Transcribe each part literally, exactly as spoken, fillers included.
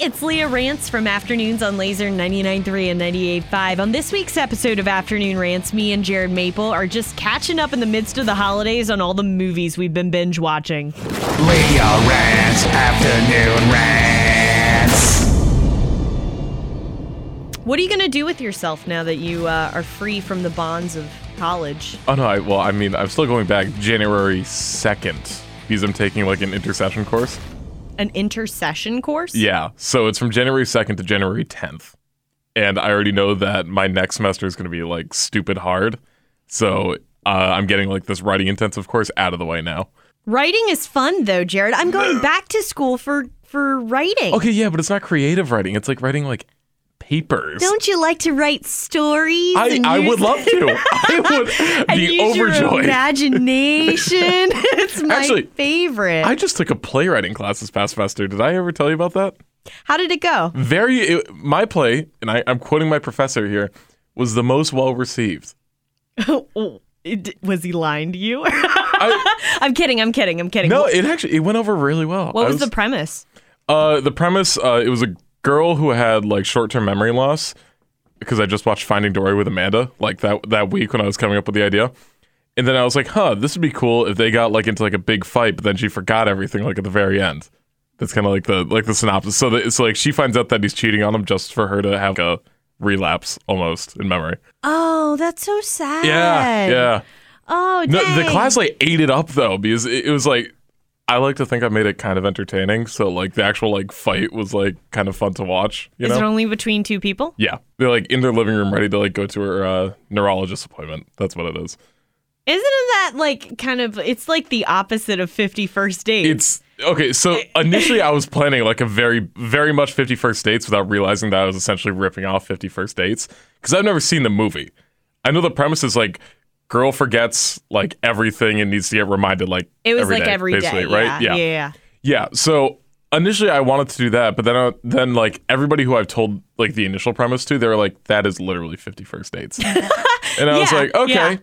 it's Leah Rance from Afternoons on Laser ninety-nine point three and ninety-eight point five. On this week's episode of Afternoon Rance, me and Jared Maple are just catching up in the midst of the holidays on all the movies we've been binge watching. Leah Rance, Afternoon Rance. What are you going to do with yourself now that you uh, are free from the bonds of college? Oh, no, I, well, I mean, I'm still going back January second because I'm taking like an intercession course. An intercession course? Yeah. So it's from January second to January tenth. And I already know that my next semester is going to be like stupid hard. So uh, I'm getting like this writing intensive course out of the way now. Writing is fun though, Jared. I'm going back to school for, for writing. Okay, yeah, but it's not creative writing. It's like writing like papers. Don't you like to write stories? I, and I would love to. I would be overjoyed. Your imagination. It's my Actually, favorite. I just took a playwriting class this past semester. Did I ever tell you about that? How did it go? Very. It, my play, and I, I'm quoting my professor here, was the most well received. Oh, it, was he lying to you? I, I'm kidding. I'm kidding. I'm kidding. No, it actually it went over really well. What was, was the premise? Uh, the premise. Uh, it was a girl who had like short-term memory loss, because I just watched Finding Dory with Amanda like that that week when I was coming up with the idea, and then I was like, huh, this would be cool if they got like into like a big fight, but then she forgot everything like at the very end. That's kind of like the like the synopsis. So that it's like she finds out that he's cheating on him just for her to have like, a relapse almost in memory. Oh, that's so sad. Yeah, yeah. Oh, dang. No, the class like ate it up though, because it, it was like, I like to think I made it kind of entertaining, so like the actual like fight was like kind of fun to watch. You Is know? It only between two people? Yeah, they're like in their living room, ready to like go to her uh, neurologist appointment. That's what it is. Isn't that like kind of? It's like the opposite of fifty First Dates. It's okay. So initially, I was planning like a very, very much fifty First Dates without realizing that I was essentially ripping off fifty First Dates because I've never seen the movie. I know the premise is like, girl forgets like everything and needs to get reminded like it was every like day, every basically, day, right? Yeah. Yeah. yeah, yeah. So initially, I wanted to do that, but then, I, then like everybody who I've told like the initial premise to, they were like, "That is literally fifty First Dates," and I yeah, was like, "Okay, yeah.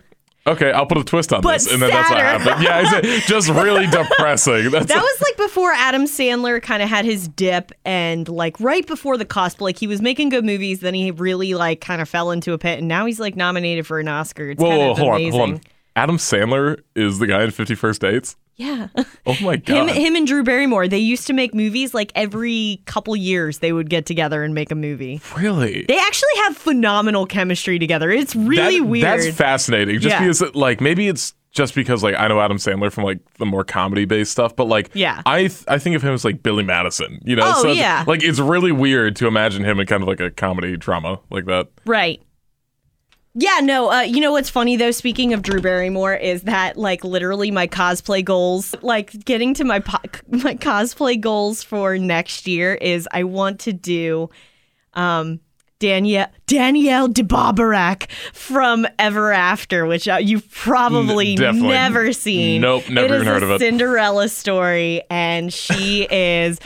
okay, I'll put a twist on but this," and then sadder. That's what happened. Yeah, it's just really depressing. That's that was like before Adam Sandler kind of had his dip, and like right before the cusp, like he was making good movies, then he really like kind of fell into a pit, and now he's like nominated for an Oscar. It's whoa, kind of whoa, hold amazing. on, hold on. Adam Sandler is the guy in fifty First Dates? Yeah. Oh my God. Him, him and Drew Barrymore, they used to make movies like every couple years they would get together and make a movie. Really? They actually have phenomenal chemistry together. It's really that, weird. That's fascinating. Just yeah. because like maybe it's just because like I know Adam Sandler from like the more comedy based stuff, but like yeah. I th- I think of him as like Billy Madison, you know? Oh, so yeah. Like it's really weird to imagine him in kind of like a comedy drama like that. Right. Yeah, no, uh, you know what's funny, though, speaking of Drew Barrymore, is that, like, literally my cosplay goals, like, getting to my po- my cosplay goals for next year is I want to do um, Danielle Danielle de Barbarak from Ever After, which uh, you've probably N- never seen. Nope, never even heard of it. It is a Cinderella story, and she is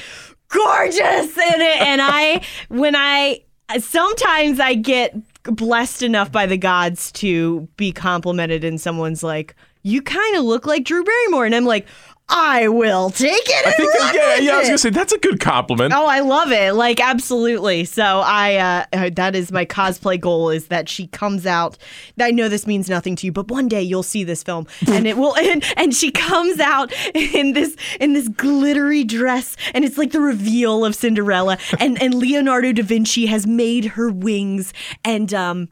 gorgeous in it, and I, when I, sometimes I get blessed enough by the gods to be complimented, and someone's like, "You kind of look like Drew Barrymore," and I'm like, "I will take it." I think, that, yeah, yeah. It. I was gonna say that's a good compliment. Oh, I love it, like absolutely. So I, uh, that is my cosplay goal, is that she comes out. I know this means nothing to you, but one day you'll see this film, and it will. And, and she comes out in this in this glittery dress, and it's like the reveal of Cinderella, and and Leonardo da Vinci has made her wings, and um,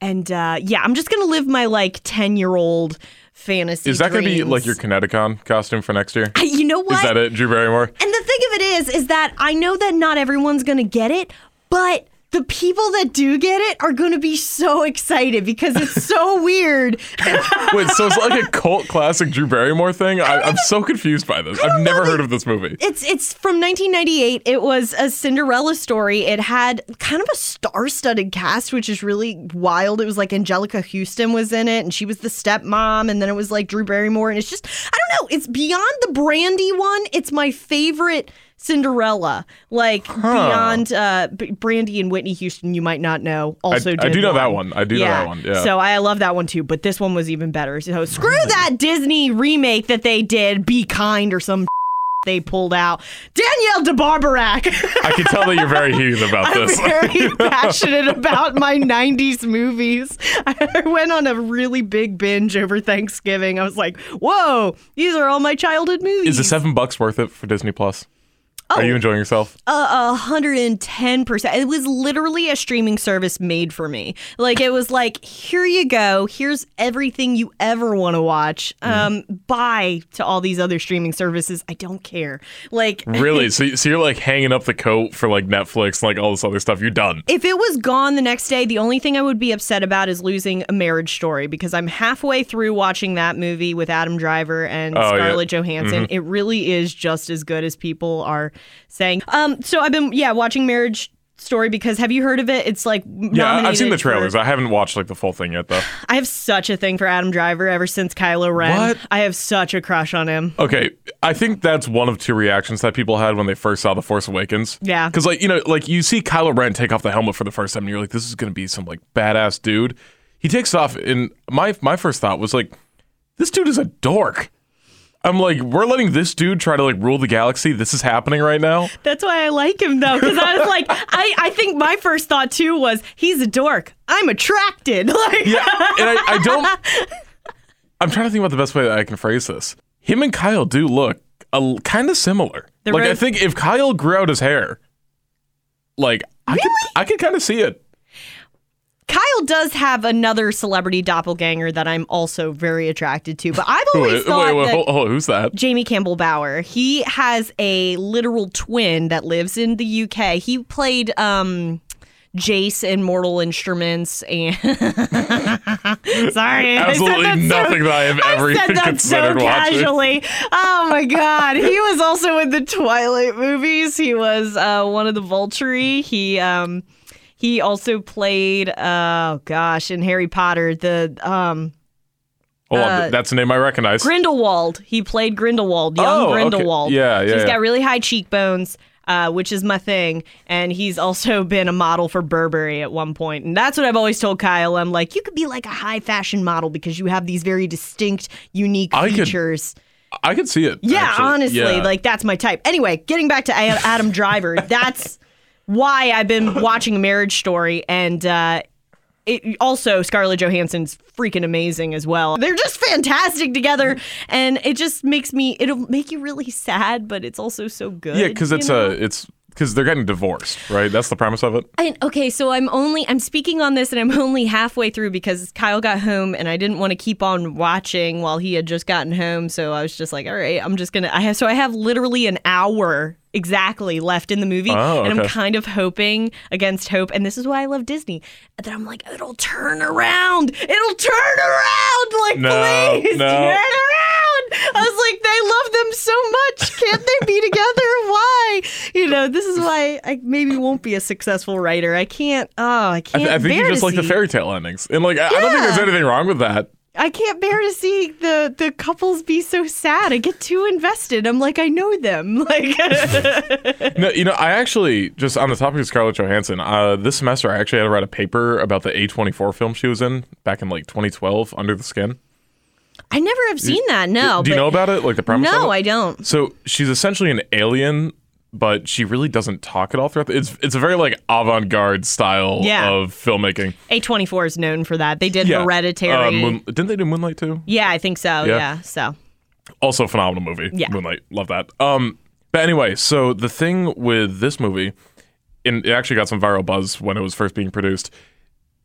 and uh, yeah, I'm just gonna live my like ten year old. Fantasy. Is that going to be like your Kineticon costume for next year? I, you know what? Is that it, Drew Barrymore? And the thing of it is, is that I know that not everyone's going to get it, but the people that do get it are going to be so excited because it's so weird. Wait, so it's like a cult classic Drew Barrymore thing? I, I'm so confused by this. I've never heard of this movie. It's it's from nineteen ninety-eight. It was a Cinderella story. It had kind of a star-studded cast, which is really wild. It was like Angelica Houston was in it, and she was the stepmom, and then it was like Drew Barrymore, and it's just, I don't know, it's beyond the Brandy one. It's my favorite Cinderella, like huh. beyond uh, Brandy and Whitney Houston, you might not know. Also, I, did I do one. know that one. I do yeah. know that one. Yeah. So I love that one too. But this one was even better. So screw that Disney remake that they did. Be Kind or some. they pulled out. Danielle DeBarbarak. I can tell that you're very heated about this. I'm very passionate about my nineties movies. I went on a really big binge over Thanksgiving. I was like, whoa, these are all my childhood movies. Is the seven bucks worth it for Disney Plus? Oh, are you enjoying yourself? Uh, one hundred ten percent. It was literally a streaming service made for me. Like, it was like, here you go. Here's everything you ever want to watch. Um, mm. Bye to all these other streaming services. I don't care. Like, really? So, so you're like hanging up the coat for like Netflix, like all this other stuff. You're done. If it was gone the next day, the only thing I would be upset about is losing A Marriage Story, because I'm halfway through watching that movie with Adam Driver and oh, Scarlett yeah. Johansson. Mm-hmm. It really is just as good as people are saying. Um, so I've been, yeah, watching Marriage Story because, have you heard of it? It's like, yeah, I've seen the trailers. For, I haven't watched like the full thing yet, though. I have such a thing for Adam Driver ever since Kylo Ren. What? I have such a crush on him. Okay, I think that's one of two reactions that people had when they first saw The Force Awakens. Yeah, because like you know, like you see Kylo Ren take off the helmet for the first time, and you're like, this is gonna be some like badass dude. He takes off, and my my first thought was like, this dude is a dork. I'm like, we're letting this dude try to like rule the galaxy. This is happening right now. That's why I like him, though, because I was like, I, I think my first thought, too, was he's a dork. I'm attracted. Like, yeah, and I, I don't. I'm trying to think about the best way that I can phrase this. Him and Kyle do look uh, kind of similar. The like, road... I think if Kyle grew out his hair, like, I really? could, I could kind of see it. Kyle does have another celebrity doppelganger that I'm also very attracted to, but I've always wait, thought wait, wait, that hold, hold, who's that? Jamie Campbell Bower. He has a literal twin that lives in the U K. He played um, Jace in Mortal Instruments, and sorry, absolutely I nothing so, that I have ever I said even that considered so casually. Watching. Oh my god, he was also in the Twilight movies. He was uh, one of the Volturi. He. Um, He also played, oh gosh, in Harry Potter, the... um, oh, uh, that's a name I recognize. Grindelwald. He played Grindelwald, young oh, Grindelwald. Okay. Yeah, yeah. He's yeah. got really high cheekbones, uh, which is my thing, and he's also been a model for Burberry at one point, and that's what I've always told Kyle. I'm like, you could be like a high fashion model because you have these very distinct, unique I features. Could... I could see it. Yeah, actually. honestly, yeah. like that's my type. Anyway, getting back to Adam Driver, that's... why I've been watching A Marriage Story, and uh, it, also Scarlett Johansson's freaking amazing as well. They're just fantastic together, and it just makes me, it'll make you really sad, but it's also so good. Yeah, because it's a, it's because they're getting divorced, right? That's the premise of it. And, okay, so I'm only, I'm speaking on this, and I'm only halfway through because Kyle got home, and I didn't want to keep on watching while he had just gotten home, so I was just like, all right, I'm just gonna, I have, so I have literally an hour exactly left in the movie, oh, okay. and I'm kind of hoping against hope, and this is why I love Disney, that I'm like, it'll turn around, it'll turn around, like, no, please, no. turn around. I was like, they love them so much, can't they be together? Why? You know, this is why I maybe won't be a successful writer. I can't, oh, I can't I, th- I think bear you just to like see. The fairy tale endings, and like, I, yeah. I don't think there's anything wrong with that. I can't bear to see the, the couples be so sad. I get too invested. I'm like, I know them. Like, no, you know, I actually, just on the topic of Scarlett Johansson, uh, this semester I actually had to write a paper about the A twenty-four film she was in back in like twenty twelve, Under the Skin. I never have seen you, that, no. Do, do you know about it? Like the premise? No, I don't. So she's essentially an alien, but she really doesn't talk at all throughout. The, it's it's a very like avant-garde style yeah. of filmmaking. A twenty-four is known for that. They did yeah. Hereditary. Uh, Moon, didn't they do Moonlight too? Yeah, I think so. Yeah. yeah so also a phenomenal movie. Yeah. Moonlight, love that. Um, but anyway, so the thing with this movie, and it actually got some viral buzz when it was first being produced.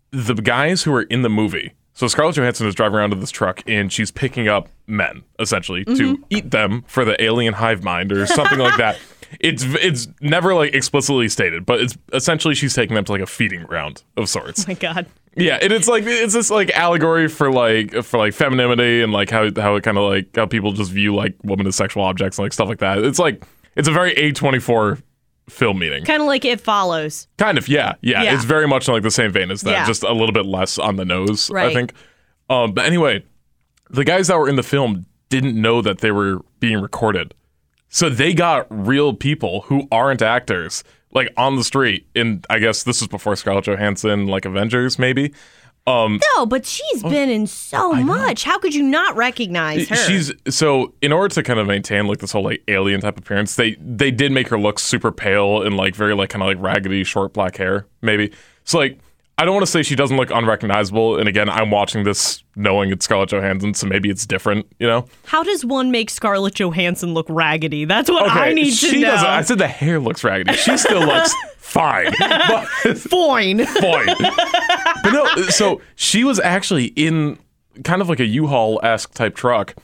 The guys who are in the movie. So Scarlett Johansson is driving around in this truck, and she's picking up men essentially mm-hmm. to eat them for the alien hive mind or something like that. It's it's never like explicitly stated, but it's essentially she's taking them to like a feeding ground of sorts. Oh my god! Yeah, and it's like it's this like allegory for like for like femininity and like how how it kind of like how people just view like women as sexual objects and like stuff like that. It's like it's a very A twenty-four film meeting, kind of like It Follows. Kind of, yeah, yeah, yeah. It's very much in like the same vein as that, yeah. just a little bit less on the nose, right. I think. Um, but anyway, the guys that were in the film didn't know that they were being recorded. So they got real people who aren't actors, like on the street. And I guess this was before Scarlett Johansson, like Avengers, maybe. Um, no, but she's oh, been in so much. How could you not recognize her? She's so in order to kind of maintain like this whole like alien type appearance, they they did make her look super pale and like very like kind of like raggedy, short black hair, maybe. So like I don't want to say she doesn't look unrecognizable. And again, I'm watching this knowing it's Scarlett Johansson, so maybe it's different, you know? How does one make Scarlett Johansson look raggedy? That's what okay, I need she to know. Doesn't, I said the hair looks raggedy. She still looks fine. But, Fine. Fine. But no, so she was actually in kind of like a U-Haul-esque type truck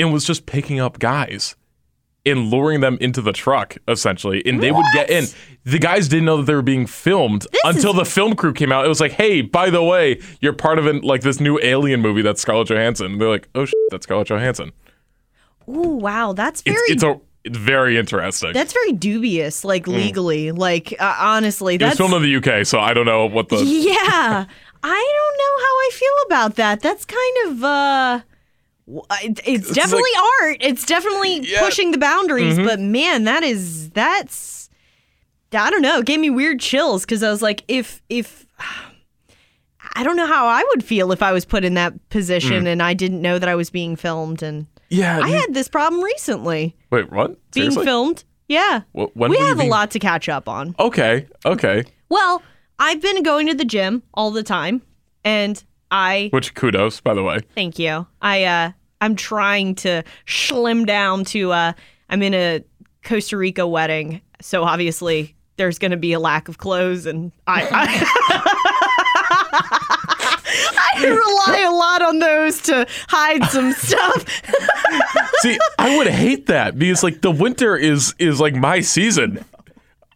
and was just picking up guys and luring them into the truck, essentially. And they what? would get in. The guys didn't know that they were being filmed this until is... the film crew came out. It was like, hey, by the way, you're part of an, like this new Alien movie that's Scarlett Johansson. And they're like, oh, shit, that's Scarlett Johansson. Ooh, wow. That's very... It's, it's a... It's very interesting. That's very dubious, like legally. Mm. Like, uh, honestly. That's... It's filmed in the U K, so I don't know what the... Yeah. I don't know how I feel about that. That's kind of, uh... It's, it's definitely like, art. It's definitely yeah. pushing the boundaries. Mm-hmm. But, man, that is... That's... I don't know. It gave me weird chills, because I was like, if... if I don't know how I would feel if I was put in that position mm. and I didn't know that I was being filmed and... Yeah, I you... had this problem recently. Wait, what? Seriously? Being filmed? Yeah. Well, when we have being... a lot to catch up on. Okay, okay. Well, I've been going to the gym all the time, and I... Which, kudos, by the way. Thank you. I, uh, I'm trying to slim down to... Uh, I'm in a Costa Rica wedding, so obviously there's going to be a lack of clothes, and I... I... I rely a lot on those to hide some stuff. See, I would hate that because, like, the winter is is like my season.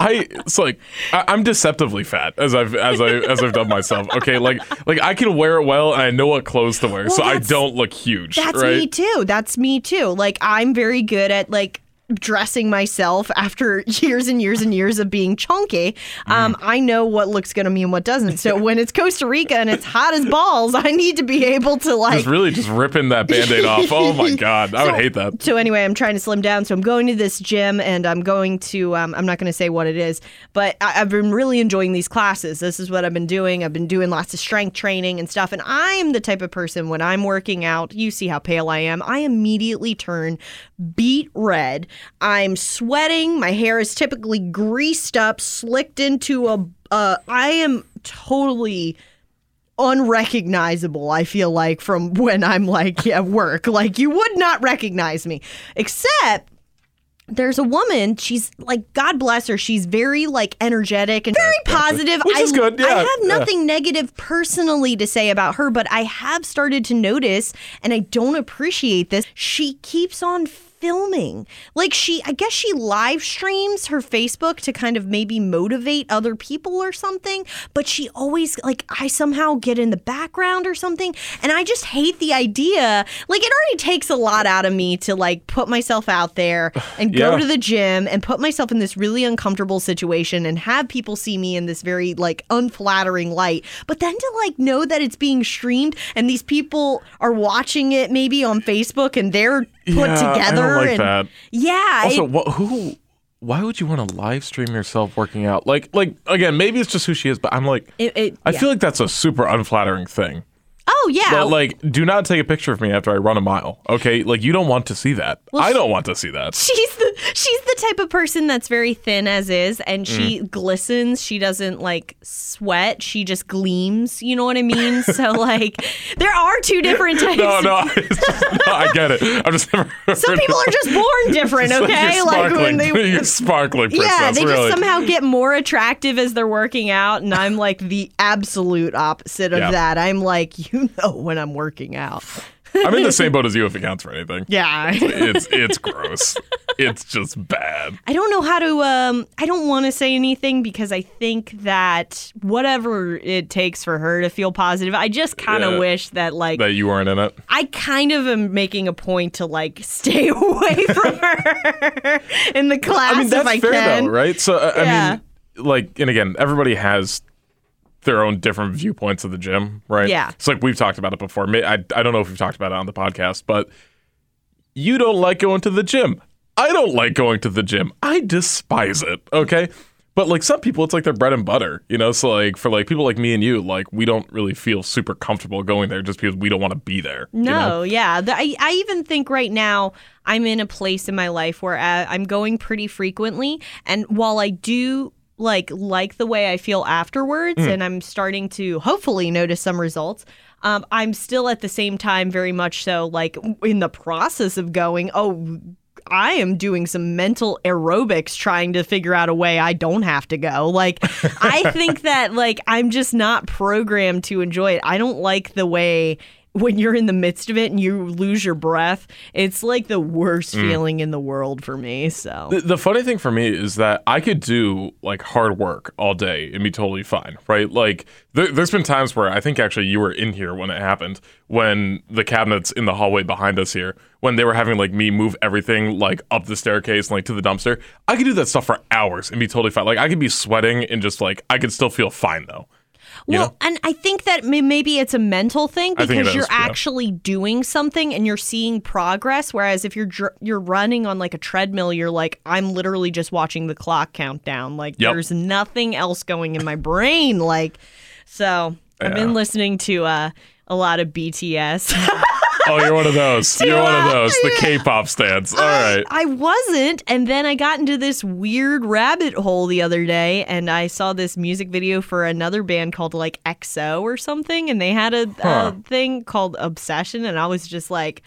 I it's like I, I'm deceptively fat as I've as I as I've done myself. Okay, like like I can wear it well, and I know what clothes to wear, well, so I don't look huge. That's right? me too. That's me too. Like I'm very good at like dressing myself after years and years and years of being chunky. Um, mm. I know what looks good on me and what doesn't. So when it's Costa Rica and it's hot as balls, I need to be able to like... Just really just ripping that Band-Aid off. Oh my God. I so, would hate that. So anyway, I'm trying to slim down. So I'm going to this gym and I'm going to... Um, I'm not going to say what it is, but I- I've been really enjoying these classes. This is what I've been doing. I've been doing lots of strength training and stuff. And I'm the type of person when I'm working out, you see how pale I am. I immediately turn beet red. I'm sweating. My hair is typically greased up, slicked into a... Uh, I am totally unrecognizable, I feel like, from when I'm, like, at work. Like, you would not recognize me. Except... There's a woman, she's like, God bless her, she's very like energetic and very positive. Which is I, good, yeah. I have nothing yeah. negative personally to say about her, but I have started to notice, and I don't appreciate this, she keeps on filming. Like she, I guess she live streams her Facebook to kind of maybe motivate other people or something, but she always, like I somehow get in the background or something, and I just hate the idea. Like it already takes a lot out of me to like put myself out there and go yeah. to the gym and put myself in this really uncomfortable situation and have people see me in this very like unflattering light, but then to like know that it's being streamed and these people are watching it maybe on Facebook and they're put yeah, together. I don't like and, that. Yeah. Also, it, wh- who? Why would you want to live stream yourself working out? Like, like again, maybe it's just who she is, but I'm like, it, it, I yeah. feel like that's a super unflattering thing. Oh yeah. But like, do not take a picture of me after I run a mile. Okay, like you don't want to see that. Well, I she, don't want to see that. She's the she's the type of person that's very thin as is, and she mm. glistens. She doesn't like sweat. She just gleams. You know what I mean? So like, there are two different types. No, no, it's just, no, I get it. I'm just never some people are just born different. Okay, like, like when they you're sparkling. Princess, yeah, they really. just somehow get more attractive as they're working out, and I'm like the absolute opposite of yeah. that. I'm like. You know when I'm working out. I'm in the same boat as you if it counts for anything. Yeah. It's, it's it's gross. It's just bad. I don't know how to, um, I don't want to say anything because I think that whatever it takes for her to feel positive, I just kind of yeah, wish that like. That you weren't in it. I kind of am making a point to like stay away from her in the class I mean, that's if I fair, can. Though, right? So, I, yeah. I mean, like, and again, everybody has their own different viewpoints of the gym, right? Yeah. It's like we've talked about it before. I, I don't know if we've talked about it on the podcast, but you don't like going to the gym. I don't like going to the gym. I despise it, okay? But, like, some people, it's, like, their bread and butter, you know? So, like, for, like, people like me and you, like, we don't really feel super comfortable going there just because we don't want to be there. No, you know? yeah. The, I, I even think right now I'm in a place in my life where I, I'm going pretty frequently. And while I do, like, like the way I feel afterwards, mm. and I'm starting to hopefully notice some results, um, I'm still at the same time very much so, like, in the process of going, oh, I am doing some mental aerobics trying to figure out a way I don't have to go. Like, I think that, like, I'm just not programmed to enjoy it. I don't like the way when you're in the midst of it and you lose your breath. It's like the worst mm. feeling in the world for me. So the, the funny thing for me is that I could do, like, hard work all day and be totally fine, right? Like, th- there's been times where I think actually you were in here when it happened, when the cabinets in the hallway behind us here, when they were having, like, me move everything, like, up the staircase and, like, to the dumpster. I could do that stuff for hours and be totally fine. Like, I could be sweating and just, like, I could still feel fine though. Well, you know? And I think that maybe it's a mental thing because you're is, actually yeah. doing something and you're seeing progress. Whereas if you're dr- you're running on, like, a treadmill, you're like, I'm literally just watching the clock count down. Like, yep. there's nothing else going in my brain. Like, so yeah. I've been listening to uh, a lot of B T S. Oh, you're one of those. You're uh, one of those. The K-pop stans. All I, right. I wasn't. And then I got into this weird rabbit hole the other day, and I saw this music video for another band called, like, X O or something. And they had a, huh. a thing called Obsession. And I was just like,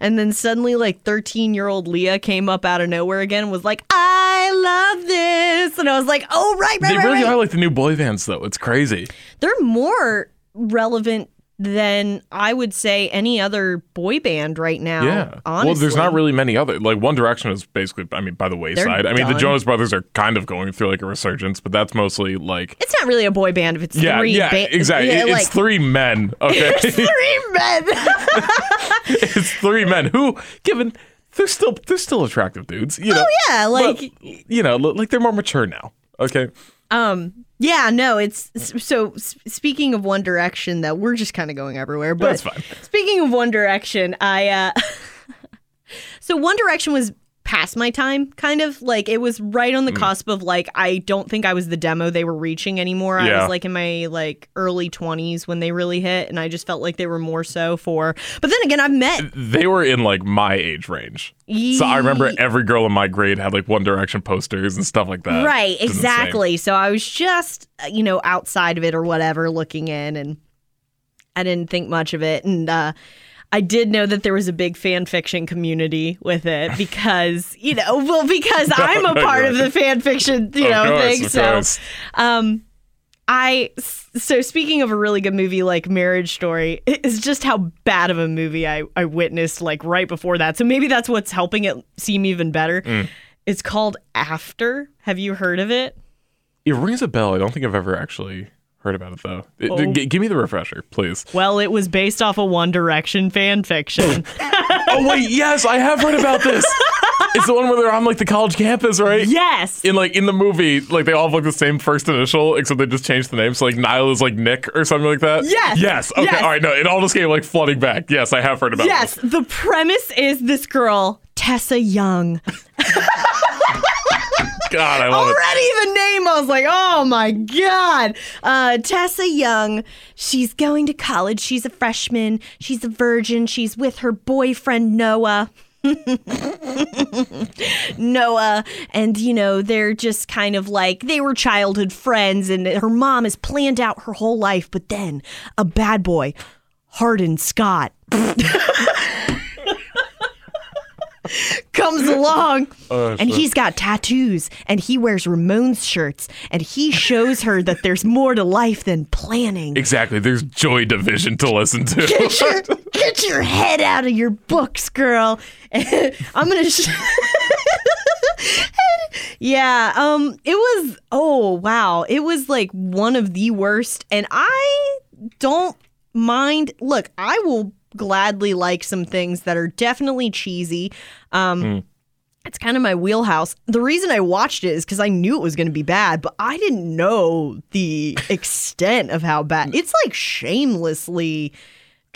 and then suddenly, like, thirteen-year-old Leah came up out of nowhere again and was like, I love this. And I was like, oh, right, right, they right. They really right. are like the new boy bands, though. It's crazy. They're more relevant than I would say any other boy band right now. Yeah. Honestly. Well, there's not really many other. Like, One Direction is basically, I mean, by the wayside. They're I mean, done. The Jonas Brothers are kind of going through, like, a resurgence, but that's mostly, like, it's not really a boy band if it's yeah, three. Yeah, ba- exactly. Yeah, it's like, three men. Okay. It's three men. It's three men who, given they're still they're still attractive dudes. You know? Oh yeah, like but, you know, like they're more mature now. Okay. Um. Yeah, no, it's so speaking of One Direction, though, we're just kind of going everywhere. But that's fine. Speaking of One Direction, I uh, so One Direction was past my time, kind of like it was right on the mm. cusp of, like, I don't think I was the demo they were reaching anymore. Yeah. I was, like, in my, like, early twenties when they really hit, and I just felt like they were more so for. But then again, I've met they were in, like, my age range, Ye- so I remember every girl in my grade had, like, One Direction posters and stuff like that. Right, exactly. So I was just, you know, outside of it or whatever, looking in, and I didn't think much of it, and. uh I did know that there was a big fan fiction community with it because, you know, well, because no, I'm a no, part right. of the fan fiction, you of know, course, thing. So, course. um, I, so speaking of a really good movie like Marriage Story, it's just how bad of a movie I, I witnessed, like, right before that. So maybe that's what's helping it seem even better. Mm. It's called After. Have you heard of it? It rings a bell. I don't think I've ever actually heard about it, though. It, oh. g- give me the refresher, please. Well, it was based off of One Direction fan fiction. Oh, wait, yes, I have heard about this. It's the one where they're on, like, the college campus, right? Yes. In, like, in the movie, like, they all have, like, the same first initial, except they just changed the name. So, like, Niall is, like, Nick or something like that. Yes. Yes. Okay. Yes. All right. No, it all just came, like, flooding back. Yes, I have heard about yes. this. Yes. The premise is this girl, Tessa Young. God, I love Already it. The name, I was like, oh my God. Uh, Tessa Young, she's going to college. She's a freshman. She's a virgin. She's with her boyfriend, Noah. Noah. And, you know, they're just kind of like, they were childhood friends, and her mom has planned out her whole life. But then a bad boy, Hardin Scott, comes along, uh, and he's got tattoos, and he wears Ramones shirts, and he shows her that there's more to life than planning. Exactly. There's Joy Division to listen to. Get your, get your head out of your books, girl. I'm going to... Sh- yeah. Um. It was... Oh, wow. It was, like, one of the worst, and I don't mind... Look, I will... gladly like some things that are definitely cheesy. Um, mm. It's kind of my wheelhouse. The reason I watched it is because I knew it was going to be bad, but I didn't know the extent of how bad. It's, like, shamelessly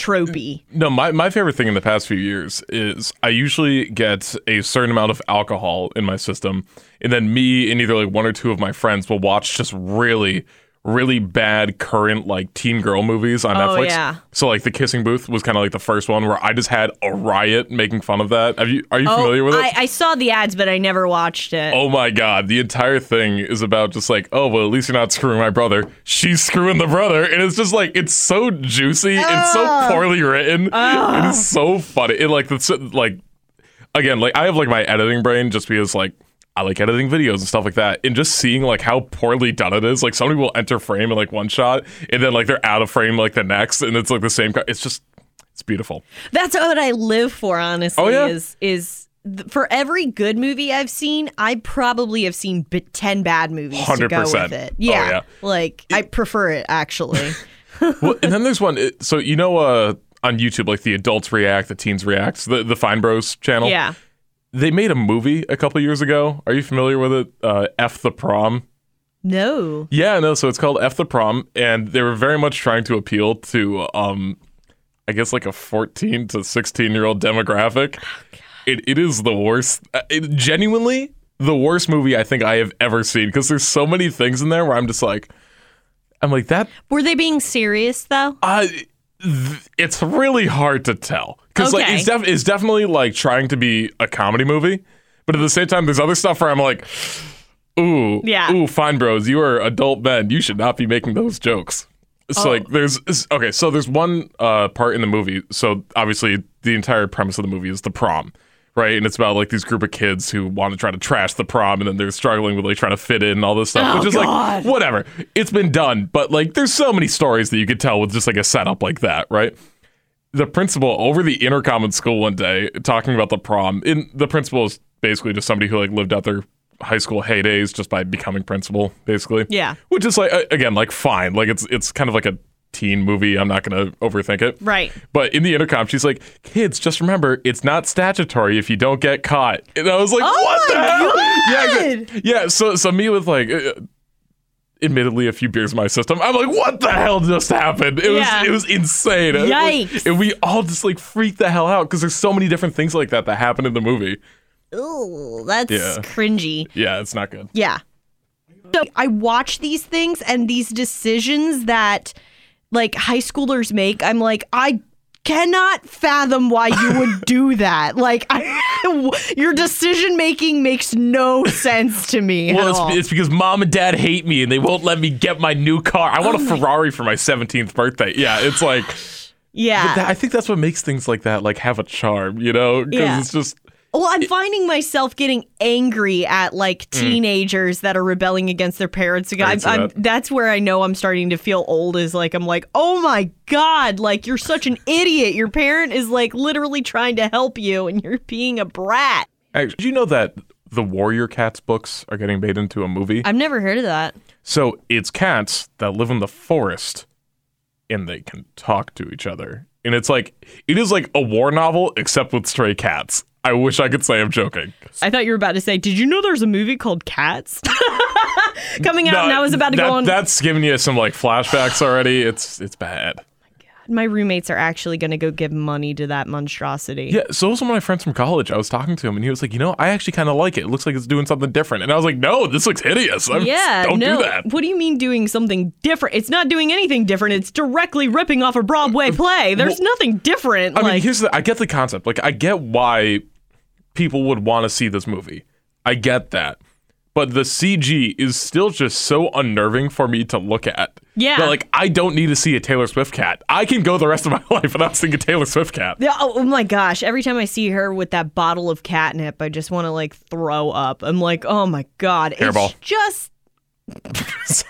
tropey. No, my, my favorite thing in the past few years is I usually get a certain amount of alcohol in my system, and then me and either like one or two of my friends will watch just really, really bad current like teen girl movies on oh, Netflix. Yeah. So like The Kissing Booth was kind of like the first one where I just had a riot making fun of that. Have you are you oh, familiar with it? I, I saw the ads, but I never watched it. Oh my god, the entire thing is about just like, oh well, at least you're not screwing my brother. She's screwing the brother, and it's just like it's so juicy, oh. it's so poorly written, oh. it's so funny. It like it's like again, like I have like my editing brain just because like. I like editing videos and stuff like that, and just seeing like how poorly done it is. Like somebody will enter frame in like one shot, and then like they're out of frame like the next, and it's like the same. Co- it's just, it's beautiful. That's what I live for, honestly. Oh, yeah? Is is th- for every good movie I've seen, I probably have seen b- ten bad movies one hundred percent. To go with it. Yeah, oh, yeah. like it, I prefer it actually. Well, and then there's one. It, so you know, uh, on YouTube, like the adults react, the teens react, the the Fine Bros channel. Yeah. They made a movie a couple years ago. Are you familiar with it? Uh, F the Prom. No. Yeah, no. So it's called F the Prom, and they were very much trying to appeal to, um, I guess, like a fourteen to sixteen year old demographic. Oh, it it is the worst. It, genuinely, the worst movie I think I have ever seen because there's so many things in there where I'm just like, I'm like that. Were they being serious though? Uh, th- it's really hard to tell. Because okay. like, it's, def- it's definitely like trying to be a comedy movie, but at the same time, there's other stuff where I'm like, ooh, yeah. ooh, Fine Bros, you are adult men. You should not be making those jokes. So oh. like there's, okay, so there's one uh, part in the movie. So obviously the entire premise of the movie is the prom, right? And it's about like these group of kids who want to try to trash the prom, and then they're struggling with like trying to fit in and all this stuff, oh, which is God. Like, whatever. It's been done, but like there's so many stories that you could tell with just like a setup like that, right? The principal over the intercom in school one day talking about the prom. In the principal is basically just somebody who like lived out their high school heydays just by becoming principal, basically. Yeah. Which is like again, like fine, like it's it's kind of like a teen movie. I'm not going to overthink it. Right. But in the intercom, she's like, "Kids, just remember, it's not statutory if you don't get caught." And I was like, oh "What the God. Hell?" Yeah. Yeah. So so me with like. Uh, admittedly a few beers in my system, I'm like, what the hell just happened? It yeah. was it was insane. Yikes. Was, and we all just like freaked the hell out because there's so many different things like that that happen in the movie. Ooh, that's yeah. cringy. Yeah, it's not good. Yeah. So I watch these things and these decisions that like high schoolers make, I'm like, I cannot fathom why you would do that. Like, I, your decision making makes no sense to me. Well, at it's, all. It's because mom and dad hate me and they won't let me get my new car. I want oh a Ferrari my... for my seventeenth birthday. Yeah, it's like, yeah. That, I think that's what makes things like that like have a charm, you know? Because yeah. it's just. Well, I'm finding myself getting angry at like teenagers mm. that are rebelling against their parents. I'm, I'm, that's where I know I'm starting to feel old. Is like I'm like, oh my god, like you're such an idiot. Your parent is like literally trying to help you, and you're being a brat. Actually, did you know that the Warrior Cats books are getting made into a movie? I've never heard of that. So it's cats that live in the forest, and they can talk to each other, and it's like it is like a war novel except with stray cats. I wish I could say I'm joking. I thought you were about to say, did you know there's a movie called Cats? Coming out, no, and I was about to that, go on. That's giving you some like flashbacks already. It's it's bad. Oh my God. My roommates are actually going to go give money to that monstrosity. Yeah, so was one of my friends from college. I was talking to him, and he was like, you know, I actually kind of like it. It looks like it's doing something different. And I was like, no, this looks hideous. I'm, yeah, don't no. do that. What do you mean doing something different? It's not doing anything different. It's directly ripping off a Broadway play. There's well, nothing different. I like, mean, here's the, I get the concept. Like, I get why people would want to see this movie. I get that. But the C G is still just so unnerving for me to look at. Yeah. That, like, I don't need to see a Taylor Swift cat. I can go the rest of my life without seeing a Taylor Swift cat. Yeah, oh my gosh. Every time I see her with that bottle of catnip, I just want to, like, throw up. I'm like, oh my God. Hairball. It's just.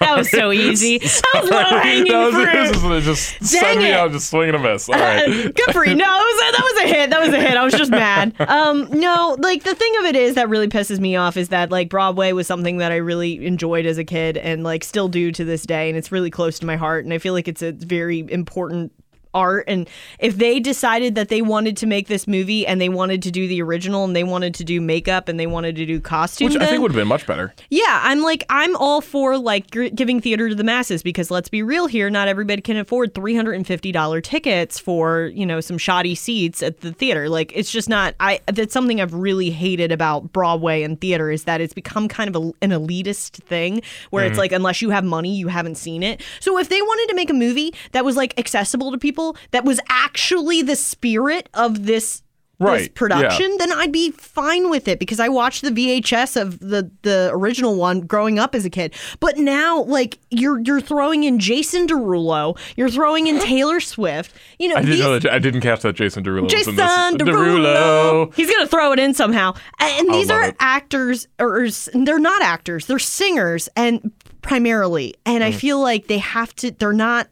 That was so easy. That was low-hanging fruit. Just send me out, just swing and a miss. All right. Uh, good for you. No, was, that was a hit. That was a hit. I was just mad. Um, no, like the thing of it is that really pisses me off is that like Broadway was something that I really enjoyed as a kid and like still do to this day, and it's really close to my heart, and I feel like it's a very important art. And if they decided that they wanted to make this movie and they wanted to do the original and they wanted to do makeup and they wanted to do costumes, which I think would have been much better. Yeah, I'm like, I'm all for like giving theater to the masses, because let's be real here, not everybody can afford three hundred fifty dollars tickets for, you know, some shoddy seats at the theater. Like, it's just not, I that's something I've really hated about Broadway and theater, is that it's become kind of a, an elitist thing where mm-hmm. it's like, unless you have money, you haven't seen it. So if they wanted to make a movie that was like accessible to people, that was actually the spirit of this, right. this production, yeah. then I'd be fine with it, because I watched the V H S of the, the original one growing up as a kid. But now, like, you're you're throwing in Jason Derulo, you're throwing in Taylor Swift. You know, I didn't know that, I didn't catch that Jason Derulo. Jason Derulo. He's gonna throw it in somehow. And, and these are it. actors, or, or they're not actors, they're singers, and primarily. And mm. I feel like they have to. They're not.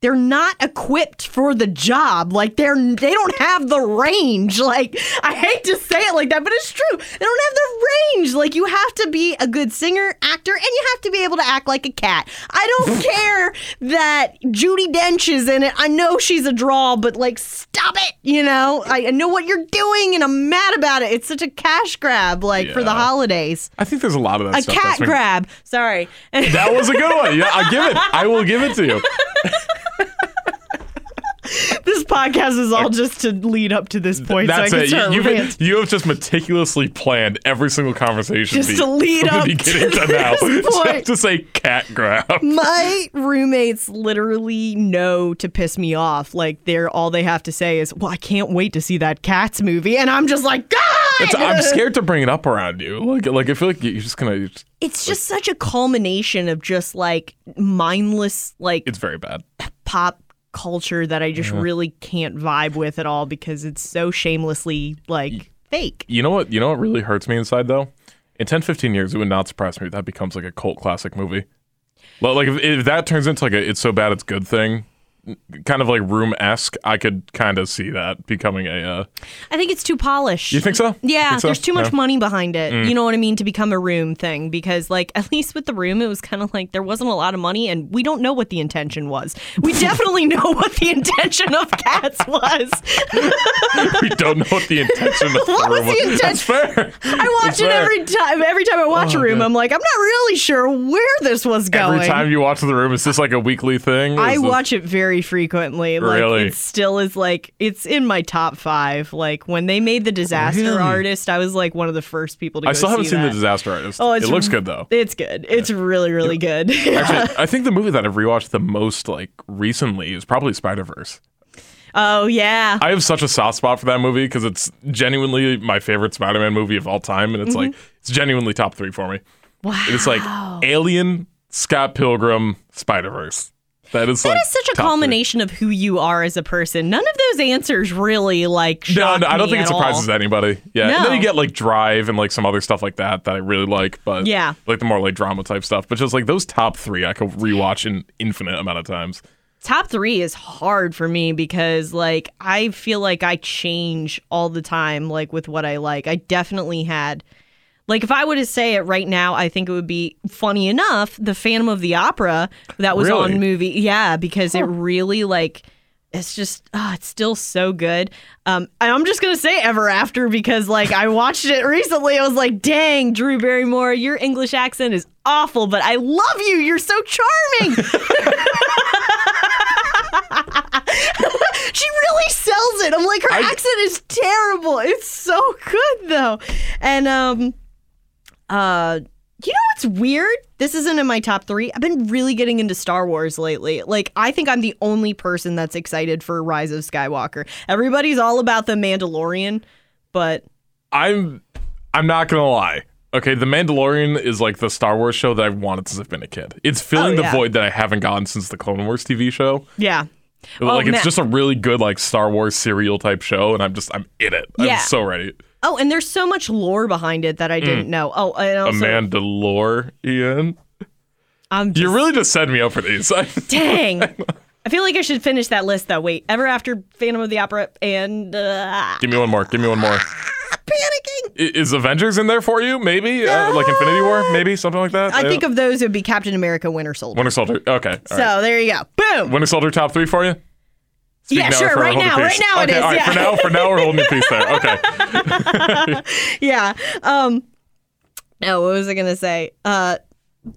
They're not equipped for the job. Like, they're they don't have the range. Like, I hate to say it like that, but it's true. They don't have the range. Like, you have to be a good singer, actor, and you have to be able to act like a cat. I don't care that Judi Dench is in it. I know she's a draw, but like, stop it. You know, I, I know what you're doing, and I'm mad about it. It's such a cash grab, like yeah. for the holidays. I think there's a lot of that. A stuff cat that's grab. Been... Sorry. That was a good one. Yeah, I give it. I will give it to you. This podcast is all just to lead up to this point. That's so I can it. Start you, you've been, you have just meticulously planned every single conversation just be, to lead up to, to now. Just to say cat grab. My roommates literally know to piss me off. Like, they're all they have to say is, "Well, I can't wait to see that Cats movie," and I'm just like, "God!" It's, I'm scared to bring it up around you. Like, like I feel like you're just gonna. You're just, it's just like, such a culmination of just like mindless, like it's very bad pop culture that I just yeah. really can't vibe with at all, because it's so shamelessly like y- fake. You know what? You know what really hurts me inside though? In ten, fifteen years, it would not surprise me if that becomes like a cult classic movie. Well, like if, if that turns into like a "it's so bad it's good" thing, kind of like Room-esque, I could kind of see that becoming a... Uh... I think it's too polished. You think so? Yeah, think so? There's too much yeah. money behind it, mm. you know what I mean, to become a Room thing, because, like, at least with The Room, it was kind of like there wasn't a lot of money, and we don't know what the intention was. We definitely know what the intention of Cats was. We don't know what the intention of what The Room was. The inten- That's fair. I watch That's it fair. every time. Every time I watch oh, Room, God. I'm like, I'm not really sure where this was going. Every time you watch The Room, is this like a weekly thing? Is I this- watch it very frequently. Like, really? It still is like, it's in my top five. Like, when they made The Disaster really? Artist, I was like one of the first people to go see I still haven't see seen that. The Disaster Artist. Oh, it's, it looks good though. It's good. It's yeah. really, really yeah. good. Actually, I think the movie that I've rewatched the most like recently is probably Spider-Verse. Oh, yeah. I have such a soft spot for that movie because it's genuinely my favorite Spider-Man movie of all time. And it's mm-hmm. like, it's genuinely top three for me. Wow. It's like Alien, Scott Pilgrim, Spider-Verse. That is, that like is such a culmination of who you are as a person. None of those answers really like shock No, no I don't me think it surprises all. anybody. Yeah. No. And then you get like Drive and like some other stuff like that that I really like, but yeah. like the more like drama type stuff. But just like those top three I could rewatch an infinite amount of times. Top three is hard for me because like I feel like I change all the time like with what I like. I definitely had Like, if I were to say it right now, I think it would be, funny enough, the Phantom of the Opera that was really? on movie. Yeah, because huh. it really, like, it's just, oh, it's still so good. Um, and I'm just going to say Ever After because, like, I watched it recently. I was like, dang, Drew Barrymore, your English accent is awful, but I love you. You're so charming. She really sells it. I'm like, her I, accent is terrible. It's so good, though. And, um, uh, you know what's weird? This isn't in my top three. I've been really getting into Star Wars lately. Like, I think I'm the only person that's excited for Rise of Skywalker. Everybody's all about The Mandalorian, but... I'm, I'm not gonna lie. Okay, The Mandalorian is like the Star Wars show that I've wanted since I've been a kid. It's filling oh, yeah. the void that I haven't gotten since the Clone Wars T V show. Yeah. Like, oh, it's just a really good, like, Star Wars serial type show, and I'm just, I'm in it. Yeah. I'm so ready. Oh, and there's so much lore behind it that I didn't mm. know. Oh, and also... A Mandalorian? I'm just... You really just set me up for these. Dang. I feel like I should finish that list, though. Wait, Ever After, Phantom of the Opera, and... Uh... Give me one more. Give me one more. Panicking. Is Avengers in there for you? Maybe uh, like Infinity War, maybe something like that. I yeah. think of those it would be Captain America, Winter Soldier. Winter Soldier. Okay. All so right. There you go. Boom. Winter Soldier top three for you? Speak yeah, now sure. Right now, right now, right okay, now it is. All right, yeah. For now, for now, we're holding your peace there. Okay. yeah. Um, no, what was I gonna say? Uh,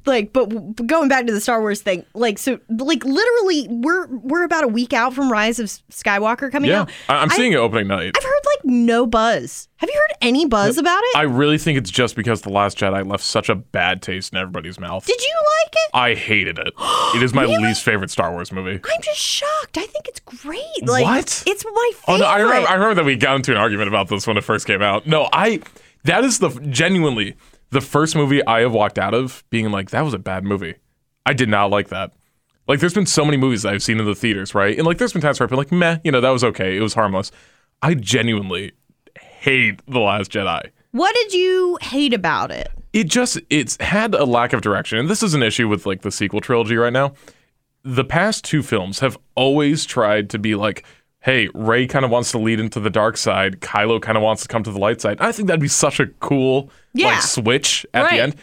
like, but going back to the Star Wars thing, like, so, like, literally, we're we're about a week out from Rise of Skywalker coming yeah. out. I- I'm seeing I, it opening night. I've heard like no buzz. Have you heard any buzz yep. about it? I really think it's just because The Last Jedi left such a bad taste in everybody's mouth. Did you like it? I hated it. It is my really? least favorite Star Wars movie. I'm just shocked. I think it's great. Like, what? It's my favorite. Oh, no, I remember, I remember that we got into an argument about this when it first came out. No, I. That is the genuinely the first movie I have walked out of being like, that was a bad movie. I did not like that. Like, there's been so many movies that I've seen in the theaters, right? And like, there's been times where I've been like, meh, you know, that was okay. It was harmless. I genuinely hate The Last Jedi. What did you hate about it? It just, it's had a lack of direction. And this is an issue with like the sequel trilogy right now. The past two films have always tried to be like, hey, Rey kind of wants to lead into the dark side. Kylo kind of wants to come to the light side. I think that'd be such a cool yeah. like switch at right. the end.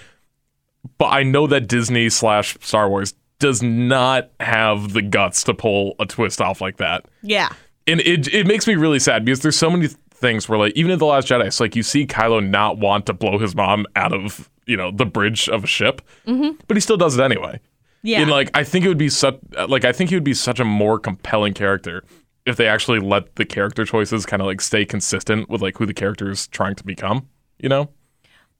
But I know that Disney slash Star Wars does not have the guts to pull a twist off like that. Yeah. And it it makes me really sad because there's so many things where, like, even in The Last Jedi, it's like you see Kylo not want to blow his mom out of, you know, the bridge of a ship, mm-hmm. but he still does it anyway. Yeah. And, like, I think it would be such, like, I think he would be such a more compelling character if they actually let the character choices kind of like stay consistent with like who the character is trying to become, you know?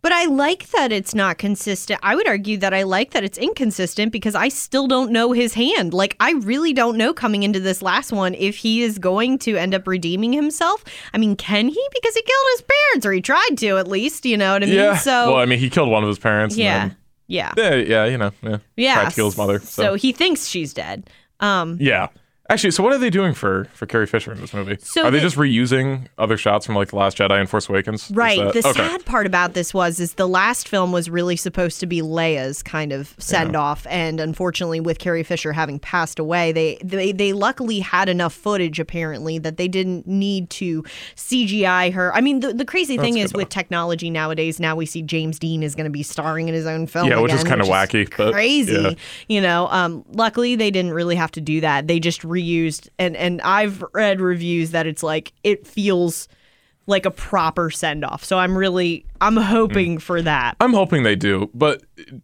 But I like that it's not consistent. I would argue that I like that it's inconsistent because I still don't know his hand. Like, I really don't know coming into this last one if he is going to end up redeeming himself. I mean, can he? Because he killed his parents, or he tried to at least, you know what I mean? Yeah. So, well, I mean, he killed one of his parents. Yeah. And then, yeah. Yeah, yeah, you know. Yeah. yeah. Tried to kill his mother. So, so he thinks she's dead. Um, yeah. Actually, so what are they doing for, for Carrie Fisher in this movie? So are they, they just reusing other shots from like The Last Jedi and Force Awakens? Right. That, the okay. sad part about this was is the last film was really supposed to be Leia's kind of send-off. Yeah. And unfortunately, with Carrie Fisher having passed away, they, they they luckily had enough footage, apparently, that they didn't need to C G I her. I mean, the, the crazy thing That's is with technology nowadays, now we see James Dean is going to be starring in his own film. Yeah, which again, is kind of wacky. But crazy. Yeah. You know, um, luckily, they didn't really have to do that. They just reused, and and I've read reviews that it's like it feels like a proper send-off, so I'm really I'm hoping mm. for that. I'm hoping they do. But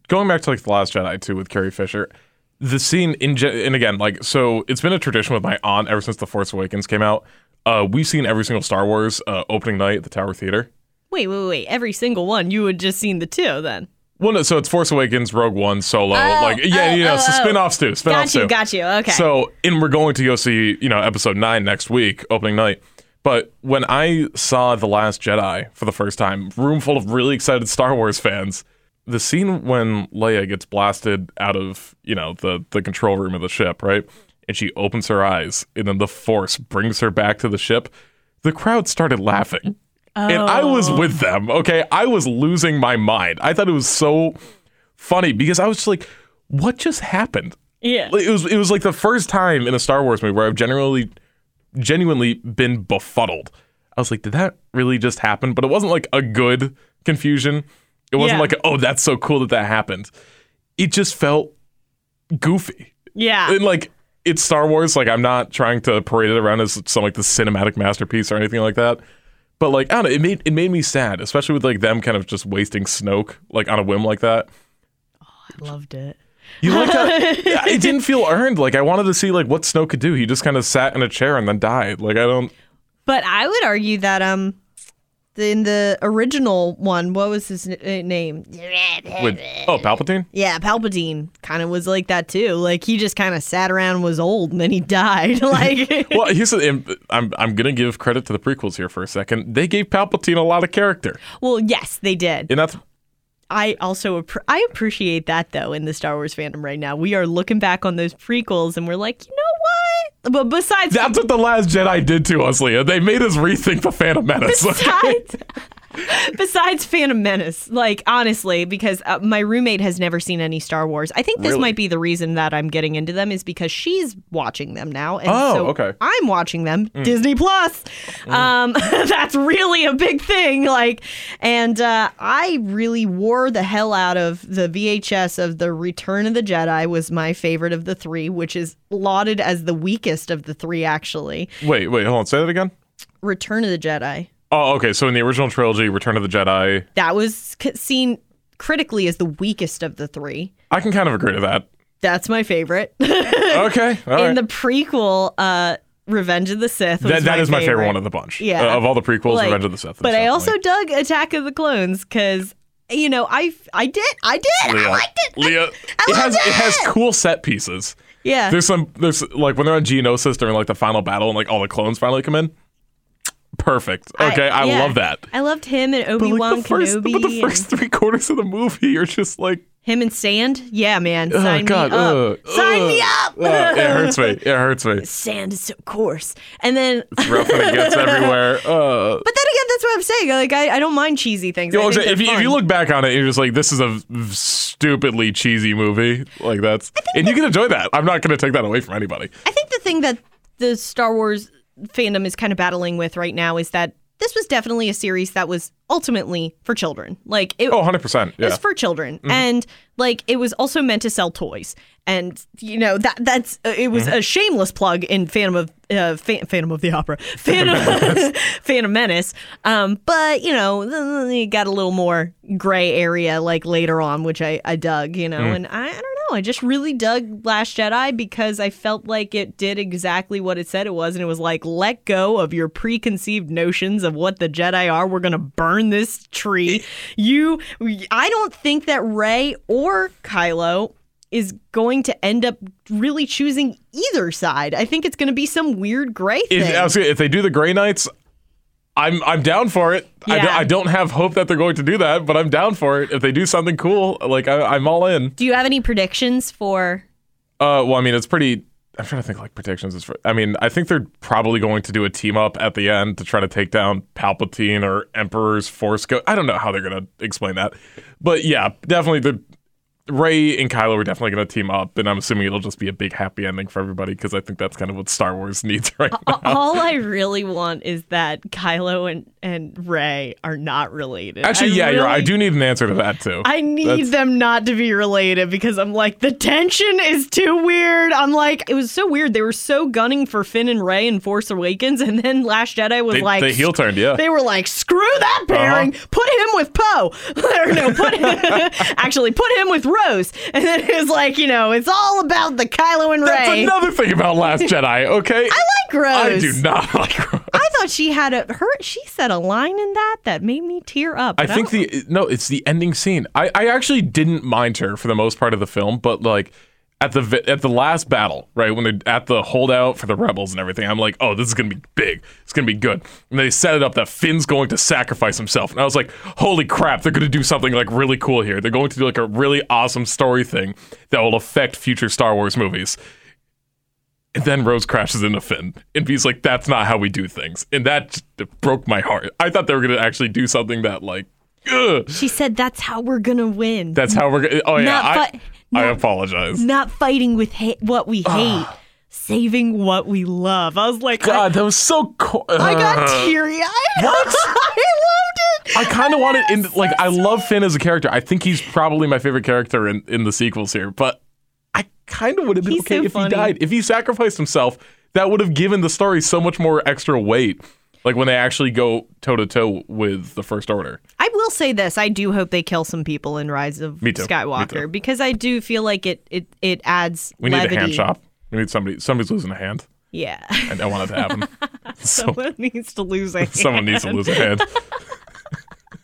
going back to like The Last Jedi too with Carrie Fisher, the scene in and again, like, so it's been a tradition with my aunt ever since The Force Awakens came out. Uh we've seen every single Star Wars uh opening night at the Tower Theater. Wait wait wait every single one? You had just seen the two then? Well, no, so it's Force Awakens, Rogue One, Solo, oh, like, yeah, oh, you know, oh, so spin-offs too, spin-offs too. Got you, got you, okay. So, and we're going to go see, you know, episode nine next week, opening night. But when I saw The Last Jedi for the first time, room full of really excited Star Wars fans, the scene when Leia gets blasted out of, you know, the, the control room of the ship, right? And she opens her eyes, and then the Force brings her back to the ship, the crowd started laughing. Oh. And I was with them, okay? I was losing my mind. I thought it was so funny because I was just like, what just happened? Yeah. It was it was like the first time in a Star Wars movie where I've generally, genuinely been befuddled. I was like, did that really just happen? But it wasn't like a good confusion. It wasn't yeah. like, oh, that's so cool that that happened. It just felt goofy. Yeah. And like, it's Star Wars. Like, I'm not trying to parade it around as some like the cinematic masterpiece or anything like that. But, like, I don't know, it made, it made me sad, especially with, like, them kind of just wasting Snoke, like, on a whim like that. Oh, I loved it. You liked that? Yeah, it didn't feel earned. Like, I wanted to see, like, what Snoke could do. He just kind of sat in a chair and then died. Like, I don't... But I would argue that, um, in the original one, what was his n- name? With, oh, Palpatine? Yeah, Palpatine kind of was like that, too. Like, he just kind of sat around and was old, and then he died. Like, well, here's the, I'm I'm going to give credit to the prequels here for a second. They gave Palpatine a lot of character. Well, yes, they did. And that's... I also I appreciate that, though, in the Star Wars fandom right now. We are looking back on those prequels, and we're like, you know what? But besides... That's what The Last Jedi did to us, Leah. They made us rethink the Phantom Menace. Besides... Besides Phantom Menace, like, honestly, because uh, my roommate has never seen any Star Wars. I think this really? might be the reason that I'm getting into them is because she's watching them now. And oh, so okay. I'm watching them. Mm. Disney Plus. Mm. Um, that's really a big thing. Like, and uh, I really wore the hell out of the V H S of The Return of the Jedi was my favorite of the three, which is lauded as the weakest of the three, actually. Wait, wait, hold on. Say that again. Return of the Jedi. Oh, okay. So in the original trilogy, Return of the Jedi. That was seen critically as the weakest of the three. I can kind of agree to that. That's my favorite. Okay. All in right. the prequel, uh, Revenge of the Sith was That, that my is my favorite. favorite one of the bunch. Yeah. Uh, of all the prequels, like, Revenge of the Sith. But I also dug Attack of the Clones because... You know, I, I did. I did. Leah, I liked it. Leah, I, I it, has, it. it has cool set pieces. Yeah. There's some, there's like when they're on Geonosis during like the final battle and like all the clones finally come in. Perfect. Okay. I, I yeah. love that. I loved him and Obi-Wan like Kenobi. But the first and... three quarters of the movie are just like. Him and Sand? Yeah, man. Sign oh, God. me up. Uh, Sign uh, me up. uh, it hurts me. It hurts me. Sand is so coarse. And then... It's rough and it gets everywhere. Uh, but then again, that's what I'm saying. Like, I, I don't mind cheesy things. You know, I think if, you, if you look back on it, you're just like, this is a stupidly cheesy movie. Like, that's... And that, you can enjoy that. I'm not going to take that away from anybody. I think the thing that the Star Wars fandom is kind of battling with right now is that this was definitely a series that was ultimately for children. Like it, oh, one hundred percent. Yeah. It's for children. Mm-hmm. And like it was also meant to sell toys. And, you know, that that's uh, it was mm-hmm. a shameless plug in Phantom of uh, Fa- Phantom of the Opera. Phantom Phantom Menace. Um, but, you know, it got a little more gray area like later on, which I, I dug, you know, mm. and I, I don't know. I just really dug Last Jedi because I felt like it did exactly what it said it was. And it was like, let go of your preconceived notions of what the Jedi are. We're going to burn this tree. You, I don't think that Rey or Kylo is going to end up really choosing either side. I think it's going to be some weird gray thing. If, if they do the Grey Knights, I'm I'm down for it. Yeah. I, d- I don't have hope that they're going to do that, but I'm down for it. If they do something cool, like I, I'm all in. Do you have any predictions for? Uh, well, I mean, it's pretty. I'm trying to think like predictions. Is for, I mean, I think they're probably going to do a team up at the end to try to take down Palpatine or Emperor's Force Ghost. I don't know how they're going to explain that, but yeah, definitely the. Rey and Kylo are definitely going to team up, and I'm assuming it'll just be a big happy ending for everybody because I think that's kind of what Star Wars needs right now. All I really want is that Kylo and, and Rey are not related. Actually, I yeah, really, you're right. I do need an answer to that, too. I need that's... them not to be related because I'm like, the tension is too weird. I'm like, it was so weird. They were so gunning for Finn and Rey in Force Awakens, and then Last Jedi was they, like... They heel turned, yeah. They were like, screw that pairing. Uh-huh. Put him with Poe. Or no, put him... Actually, put him with Rose, and then it was like, you know, it's all about the Kylo and Rey. That's another thing about Last Jedi, okay? I like Rose. I do not like Rose. I thought she had a, her, she said a line in that that made me tear up. I think I the, no, it's the ending scene. I, I actually didn't mind her for the most part of the film, but like, at the at the last battle, right, when they're at the holdout for the rebels and everything, I'm like, oh, this is going to be big. It's going to be good. And they set it up that Finn's going to sacrifice himself. And I was like, holy crap, they're going to do something like really cool here. They're going to do like a really awesome story thing that will affect future Star Wars movies. And then Rose crashes into Finn. And he's like, that's not how we do things. And that just broke my heart. I thought they were going to actually do something that like, ugh. She said, that's how we're going to win. That's how we're going to. Oh, yeah. Not fu- I- Not, I apologize. Not fighting with ha- what we hate, saving what we love. I was like, God, I, that was so cool. Uh, I got teary eyed. What? I loved it. I kind of wanted, in, so like, sweet. I love Finn as a character. I think he's probably my favorite character in, in the sequels here, but I kind of would have been he's okay so if funny. He died. If he sacrificed himself, that would have given the story so much more extra weight. Like when they actually go toe to toe with the First Order. I will say this: I do hope they kill some people in Rise of Skywalker because I do feel like it it, it adds. We levity. Need a hand shop. We need somebody. Somebody's losing a hand. Yeah, I don't want it to happen. Someone so, needs to lose a hand. Someone needs to lose a hand.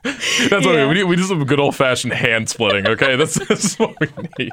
That's what yeah. we need. We just have a good old fashioned hand splitting. Okay, that's, that's what we need.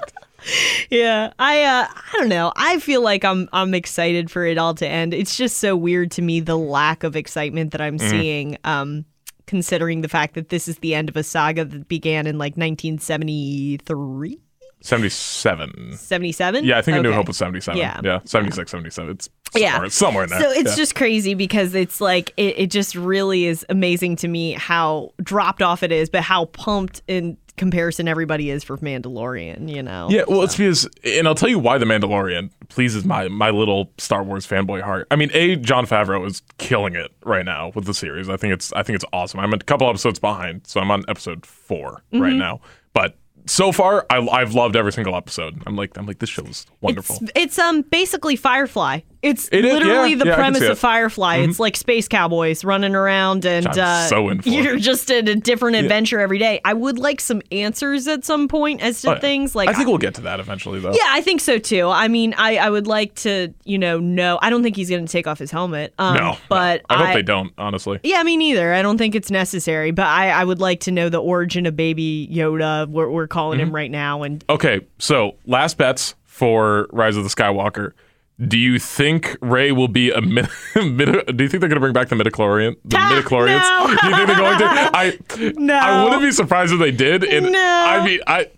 Yeah, I uh, I don't know. I feel like I'm I'm excited for it all to end. It's just so weird to me the lack of excitement that I'm mm-hmm. seeing, um, considering the fact that this is the end of a saga that began in like nineteen seventy-three. seventy-seven. seventy-seven? Yeah, I think okay. A New Hope was seventy-seven. Yeah, yeah. seventy-six, yeah. seventy-seven. It's somewhere, yeah. somewhere in there. So it's yeah. just crazy because it's like, it, it just really is amazing to me how dropped off it is, but how pumped in comparison everybody is for Mandalorian, you know? Yeah, well, so. It's because, and I'll tell you why The Mandalorian pleases my, my little Star Wars fanboy heart. I mean, A, Jon Favreau is killing it right now with the series. I think it's I think it's awesome. I'm a couple episodes behind, so I'm on episode four mm-hmm. right now. But so far, I, I've loved every single episode. I'm like, I'm like, this show is wonderful. It's, it's um basically Firefly. It's it is, literally yeah, the yeah, premise of Firefly. Mm-hmm. It's like space cowboys running around, and uh, so you're just in a different adventure yeah. every day. I would like some answers at some point as to oh, yeah. things. Like, I think I, we'll get to that eventually, though. Yeah, I think so too. I mean, I, I would like to, you know, know. I don't think he's going to take off his helmet. Um, no, but no. I hope I, they don't. Honestly, yeah, me neither. I don't think it's necessary. But I, I would like to know the origin of Baby Yoda. We're, we're calling mm-hmm. him right now. And okay, so last bets for Rise of the Skywalker. Do you think Rey will be a mid, mid? Do you think they're going to bring back the midichlorian? The ah, midichlorians? No. Do you think they're going to? I no. I wouldn't be surprised if they did. And no. I mean, I,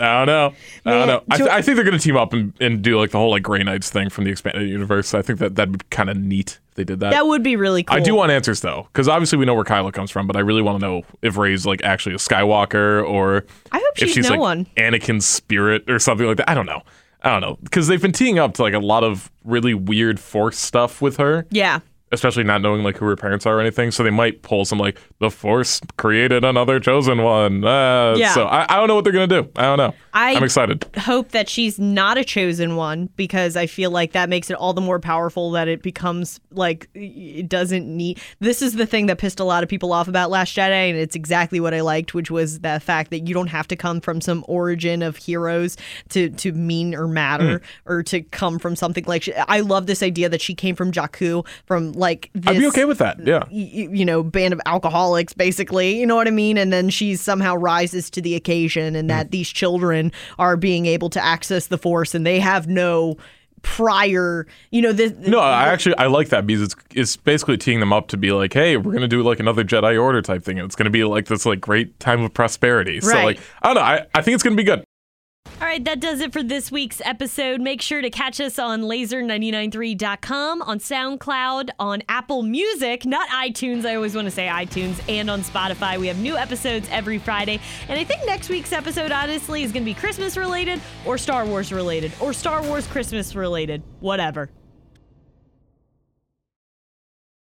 I don't know. I don't know. I, th- I think they're going to team up and, and do like the whole like Grey Knights thing from the expanded universe. So I think that that'd be kind of neat if they did that. That would be really cool. I do want answers though, because obviously we know where Kylo comes from, but I really want to know if Rey's like actually a Skywalker or I hope she's, if she's no like one. Anakin's spirit or something like that. I don't know. I don't know, because they've been teeing up to like a lot of really weird Force stuff with her. Yeah. Especially not knowing like who her parents are or anything. So they might pull some like, the Force created another chosen one. Uh, yeah. So I, I don't know what they're going to do. I don't know. I I'm excited. Hope that she's not a chosen one, because I feel like that makes it all the more powerful that it becomes like, it doesn't need. This is the thing that pissed a lot of people off about Last Jedi, and it's exactly what I liked, which was the fact that you don't have to come from some origin of heroes to, to mean or matter mm. or to come from something like, she, I love this idea that she came from Jakku, from like this, I'd be okay with that, yeah. You, you know, band of alcoholics, basically, you know what I mean? And then she somehow rises to the occasion, and mm. that these children are being able to access the Force, and they have no prior, you know, this. No, I actually, I like that, because it's it's basically teeing them up to be like, hey, we're going to do like another Jedi Order type thing, and it's going to be like this like great time of prosperity. Right. So like, I don't know, I, I think it's going to be good. All right, that does it for this week's episode. Make sure to catch us on laser nine nine three dot com, on SoundCloud, on Apple Music, not iTunes. I always want to say iTunes, and on Spotify. We have new episodes every Friday. And I think next week's episode, honestly, is going to be Christmas related or Star Wars related or Star Wars Christmas related, whatever.